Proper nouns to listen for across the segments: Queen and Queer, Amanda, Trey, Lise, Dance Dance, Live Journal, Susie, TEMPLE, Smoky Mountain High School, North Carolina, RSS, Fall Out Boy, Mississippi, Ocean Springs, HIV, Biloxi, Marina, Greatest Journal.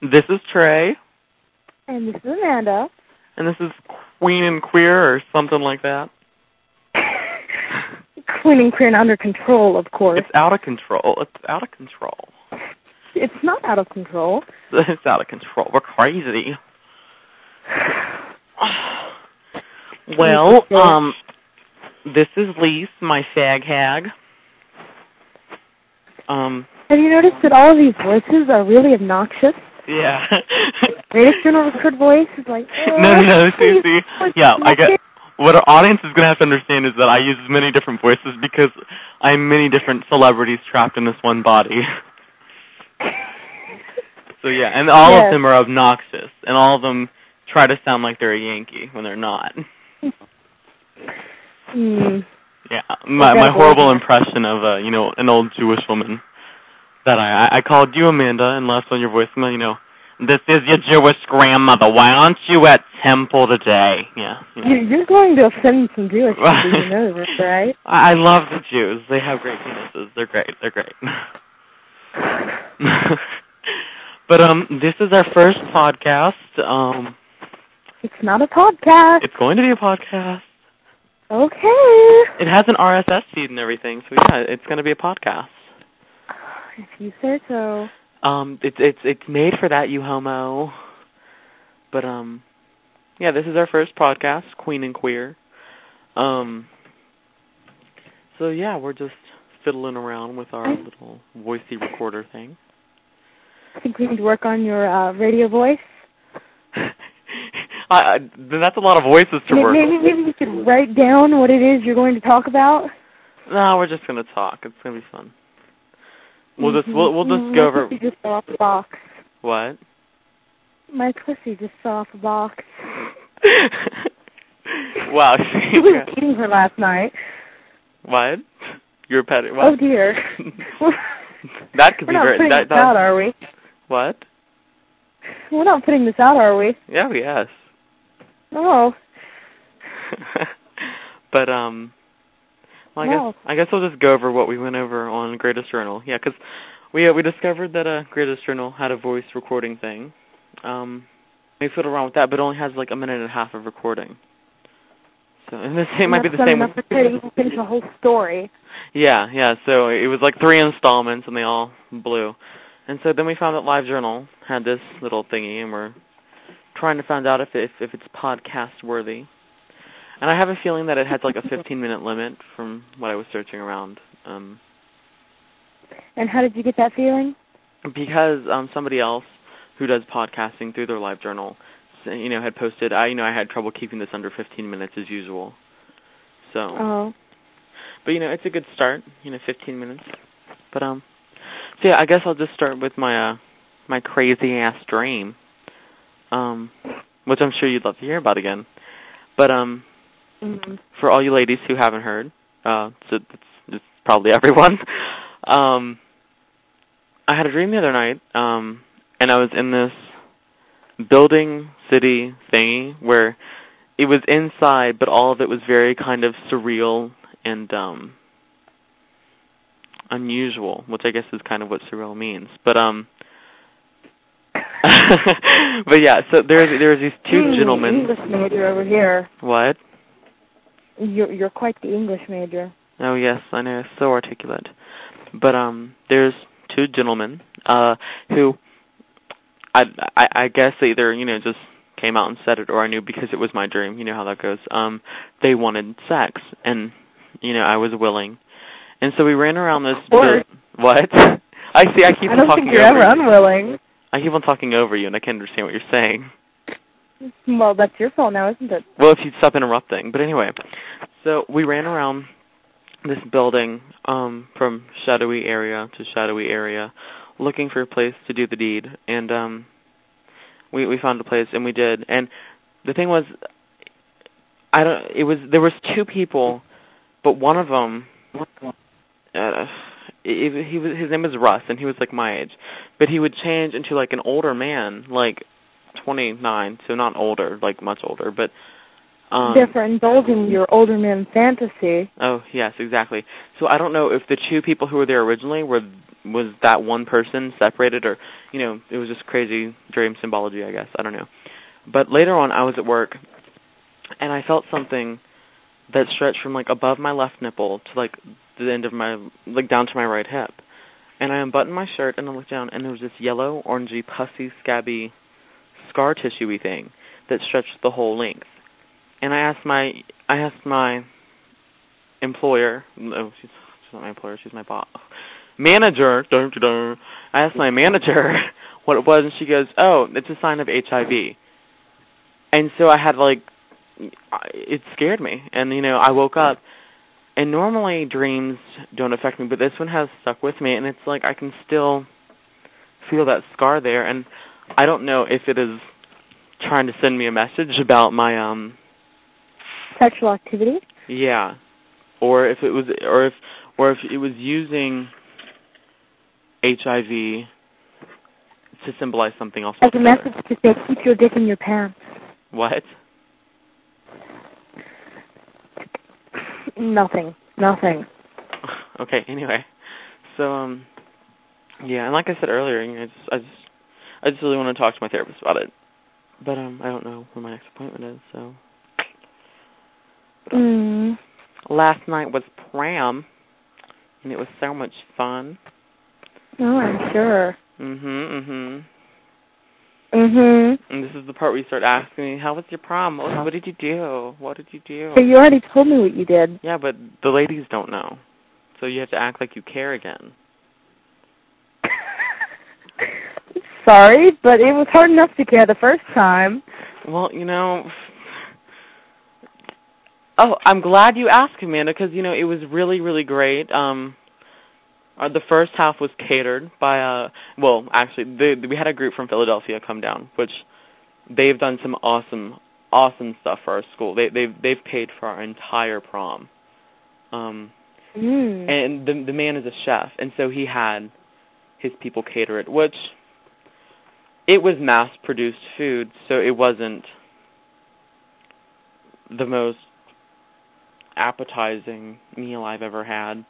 This is Trey. And this is Amanda. And this is Queen and Queer or something like that. Queen and Queer and under control, of course. It's out of control. It's out of control. It's not out of control. It's out of control. We're crazy. Well, this is Lise, my fag hag. Have you noticed that all of these voices are really obnoxious? Yeah. Greatest Journal record voice is like, no, Susie. Yeah, I get what our audience is going to have to understand is that I use many different voices because I'm many different celebrities trapped in this one body. So, yeah, and all of them are obnoxious, and all of them try to sound like they're a Yankee when they're not. Yeah, my horrible impression of, an old Jewish woman that I called you, Amanda, and left on your voicemail, this is your Jewish grandmother. Why aren't you at temple today? Yeah. You're going to offend some Jewish people, you know this, right? I love the Jews. They have great penises. They're great. They're great. But this is our first podcast. It's not a podcast. It's going to be a podcast. Okay. It has an RSS feed and everything, so yeah, it's going to be a podcast. If you say so. It's made for that, you homo. But yeah, this is our first podcast, Queen and Queer. So yeah, we're just fiddling around with our little voicey recorder thing. I think we need to work on your radio voice. That's a lot of voices to work. Maybe you could write down what it is you're going to talk about. No, we're just going to talk. It's going to be fun. We'll just go over. My pussy just fell off a box. What? My pussy just fell off a box. Wow. She was eating her last night. What? You're petting. Oh dear. That could be very. We're not putting this out, are we? What? We're not putting this out, are we? Yeah. Yes. Oh. But I guess we'll just go over what we went over on Greatest Journal. Yeah, because we discovered that Greatest Journal had a voice recording thing. They fiddled around with that, but it only has like a minute and a half of recording. So and it might be the same. Finish the whole story. Yeah. So it was like 3 installments, and they all blew. And so then we found that Live Journal had this little thingy, and we're trying to find out if it's podcast worthy. And I have a feeling that it has like a 15-minute limit from what I was searching around. And how did you get that feeling? Because somebody else who does podcasting through their Live Journal, had posted, I had trouble keeping this under 15 minutes as usual. So. Oh. But, it's a good start, 15 minutes. But, so, yeah, I guess I'll just start with my my crazy-ass dream, which I'm sure you'd love to hear about again. But, for all you ladies who haven't heard, so it's probably everyone, I had a dream the other night, and I was in this building city thingy where it was inside, but all of it was very kind of surreal and unusual, which I guess is kind of what surreal means. But but yeah, so there's these 2 gentlemen. English major over here. What? You're quite the English major. Oh, yes, I know. So articulate. But there's 2 gentlemen who I guess either, just came out and said it or I knew because it was my dream. You know how that goes. They wanted sex, and, I was willing. And so we ran around this... What? I see, I keep on talking over you. I don't think you're ever unwilling. I keep on talking over you, and I can't understand what you're saying. Well, that's your fault now, isn't it? Well, if you'd stop interrupting. But anyway, so we ran around this building from shadowy area to shadowy area looking for a place to do the deed. And we found a place, and we did. And the thing was, there was 2 people, but one of them... his name is Russ, and he was like my age, but he would change into like an older man, like 29, so not older, like much older, but they're for indulging your older man fantasy. Oh yes, exactly. So I don't know if the 2 people who were there originally were was that one person separated, or, you know, it was just crazy dream symbology, I guess. I don't know. But later on, I was at work, and I felt something that stretched from, like, above my left nipple to, like, the end of my, like, down to my right hip. And I unbuttoned my shirt, and I looked down, and there was this yellow, orangey, pussy, scabby, scar tissue-y thing that stretched the whole length. And I asked my employer, no, she's not my employer, she's my boss, manager, I asked my manager what it was, and she goes, oh, it's a sign of HIV. And so I had, like, it scared me, and, you know, I woke up, and normally dreams don't affect me, but this one has stuck with me, and it's like I can still feel that scar there, and I don't know if it is trying to send me a message about my, sexual activity? Yeah. Or if it was using HIV to symbolize something else. Like a message to say, keep your dick in your pants. What? Nothing. Okay, anyway. So, yeah, and like I said earlier, you know, I just really want to talk to my therapist about it. But, I don't know when my next appointment is, so. But, last night was prom, and it was so much fun. Oh, I'm sure. Mm-hmm. And this is the part where you start asking me, how was your prom? What did you do? But you already told me what you did. Yeah, but the ladies don't know. So you have to act like you care again. Sorry, but it was hard enough to care the first time. Well, you know... Oh, I'm glad you asked, Amanda, because, you know, it was really, really great. The first half was catered by, we had a group from Philadelphia come down, which they've done some awesome, awesome stuff for our school. They've paid for our entire prom. And the man is a chef, and so he had his people cater it, which it was mass-produced food, so it wasn't the most appetizing meal I've ever had.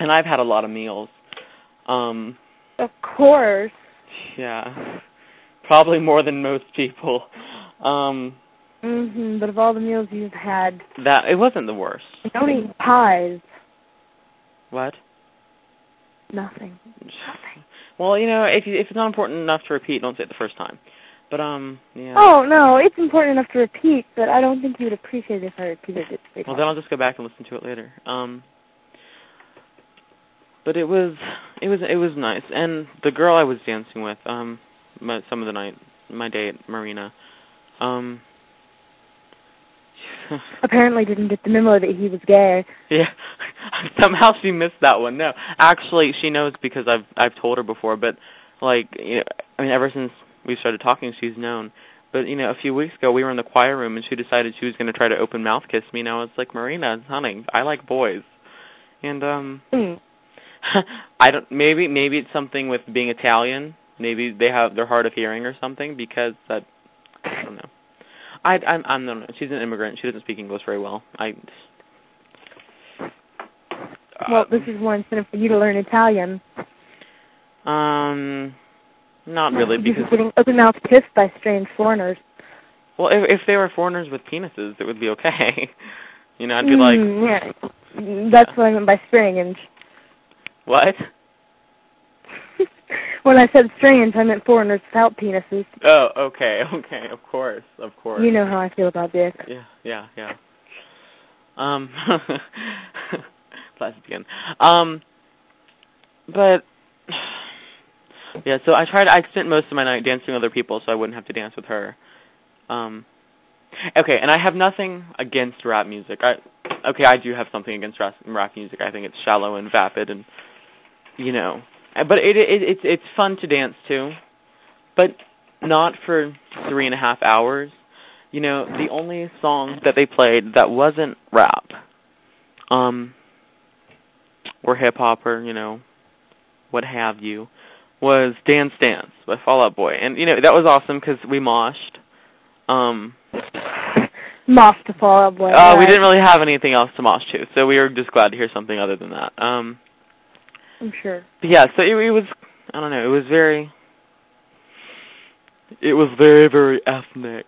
And I've had a lot of meals. Of course. Yeah. Probably more than most people. But of all the meals you've had... It wasn't the worst. You don't eat pies. What? Nothing. Well, you know, if it's not important enough to repeat, don't say it the first time. But, yeah. Oh, no, it's important enough to repeat, but I don't think you would appreciate it if I repeated it. Well, then I'll just go back and listen to it later. But it was nice, and the girl I was dancing with, some of the night, my date, Marina, apparently didn't get the memo that he was gay. Yeah, somehow she missed that one. No, actually, she knows because I've told her before. But like, you know, I mean, ever since we started talking, she's known. But you know, a few weeks ago, we were in the choir room, and she decided she was going to try to open mouth kiss me. And I was like, Marina, honey, I like boys, and I don't. Maybe it's something with being Italian. Maybe they have their hard of hearing or something because that. I don't know. I don't know. She's an immigrant. She doesn't speak English very well. Well, this is more incentive for you to learn Italian. Not really because getting open mouth kissed by strange foreigners. Well, if they were foreigners with penises, it would be okay. You know, I'd be like. Yeah, that's what I meant by strange. What? When I said strange, I meant foreigners without penises. Oh, okay, of course. You know how I feel about this. Yeah. Plastic again. But, yeah, so I spent most of my night dancing with other people so I wouldn't have to dance with her. Okay, and I have nothing against rap music. I do have something against rap music. I think it's shallow and vapid and... You know, but it's fun to dance to, but not for 3.5 hours. You know, the only song that they played that wasn't rap, or hip hop or, you know, what have you, was Dance Dance by Fall Out Boy, and you know that was awesome because we moshed. Mosh to Fall Out Boy. We didn't really have anything else to mosh to, so we were just glad to hear something other than that. I'm sure. Yeah, so it was, I don't know, it was very, very ethnic.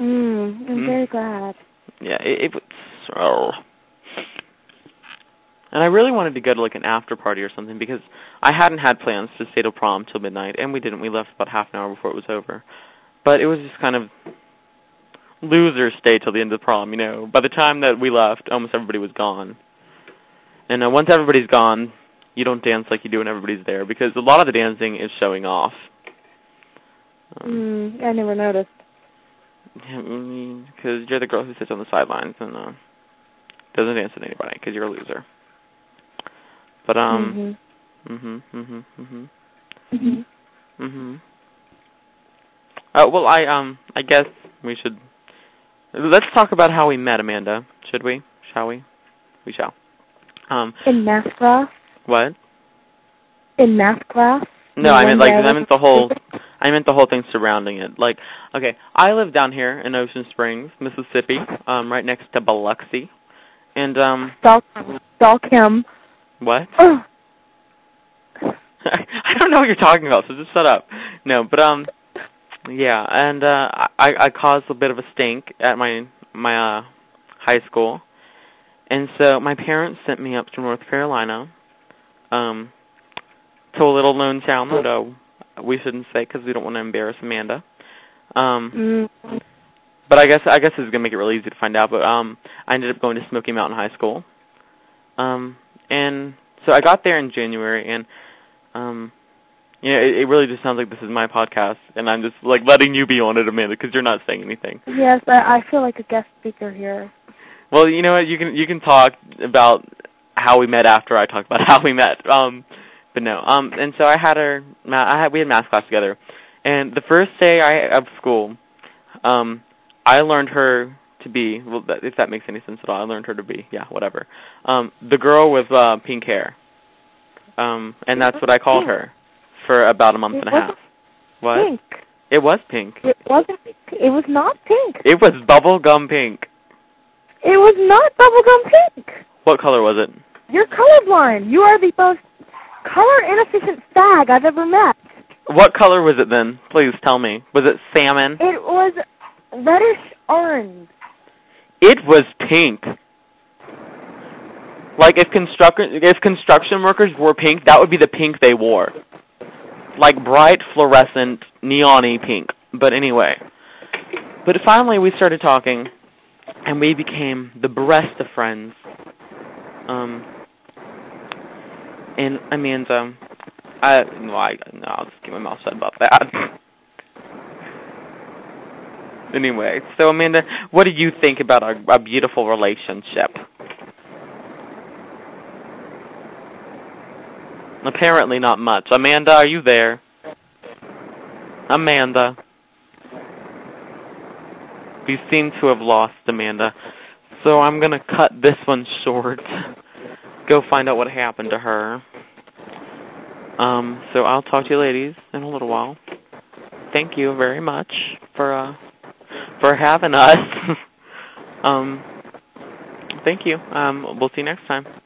I'm very glad. Yeah, it was, oh. And I really wanted to go to, like, an after-party or something, because I hadn't had plans to stay till prom till midnight, and we didn't. We left about half an hour before it was over. But it was just kind of losers stay till the end of the prom, you know. By the time that we left, almost everybody was gone. And once everybody's gone, you don't dance like you do when everybody's there, because a lot of the dancing is showing off. I never noticed. Because you're the girl who sits on the sidelines and doesn't dance with anybody, because you're a loser. But, well, I guess we should, let's talk about how we met, Amanda. Should we? Shall we? We shall. In math class? What? In math class? No, I meant the whole thing surrounding it. Like, okay, I live down here in Ocean Springs, Mississippi, right next to Biloxi, and, Stalk him. What? Oh. I don't know what you're talking about, so just shut up. No, but, yeah, and, I caused a bit of a stink at my high school, and so my parents sent me up to North Carolina, to a little known town that, we shouldn't say, because we don't want to embarrass Amanda, but I guess this is going to make it really easy to find out, but, I ended up going to Smoky Mountain High School, and so I got there in January, and, you know, it really just sounds like this is my podcast, and I'm just, like, letting you be on it, Amanda, because you're not saying anything. Yes, I feel like a guest speaker here. Well, you know what, you can talk about how we met after I talk about how we met, but no, and so we had math class together, and the first day of school, I learned her to be, if that makes any sense at all, I learned her to be, yeah, whatever, the girl with pink hair, and that's what I called her for about a month and a half. What? Pink. It was pink. It wasn't. It was not pink. It was bubblegum pink. It was not bubblegum pink. What color was it? You're colorblind. You are the most color inefficient fag I've ever met. What color was it then? Please tell me. Was it salmon? It was reddish orange. It was pink. Like, if construction workers wore pink, that would be the pink they wore. Like, bright, fluorescent, neon-y pink. But anyway. But finally, we started talking, and we became the best of friends. And Amanda, I'll just keep my mouth shut about that. Anyway, so Amanda, what do you think about our beautiful relationship? Apparently not much. Amanda, are you there? Amanda. We seem to have lost Amanda. So I'm going to cut this one short. Go find out what happened to her. So I'll talk to you ladies in a little while. Thank you very much for having us. Thank you. We'll see you next time.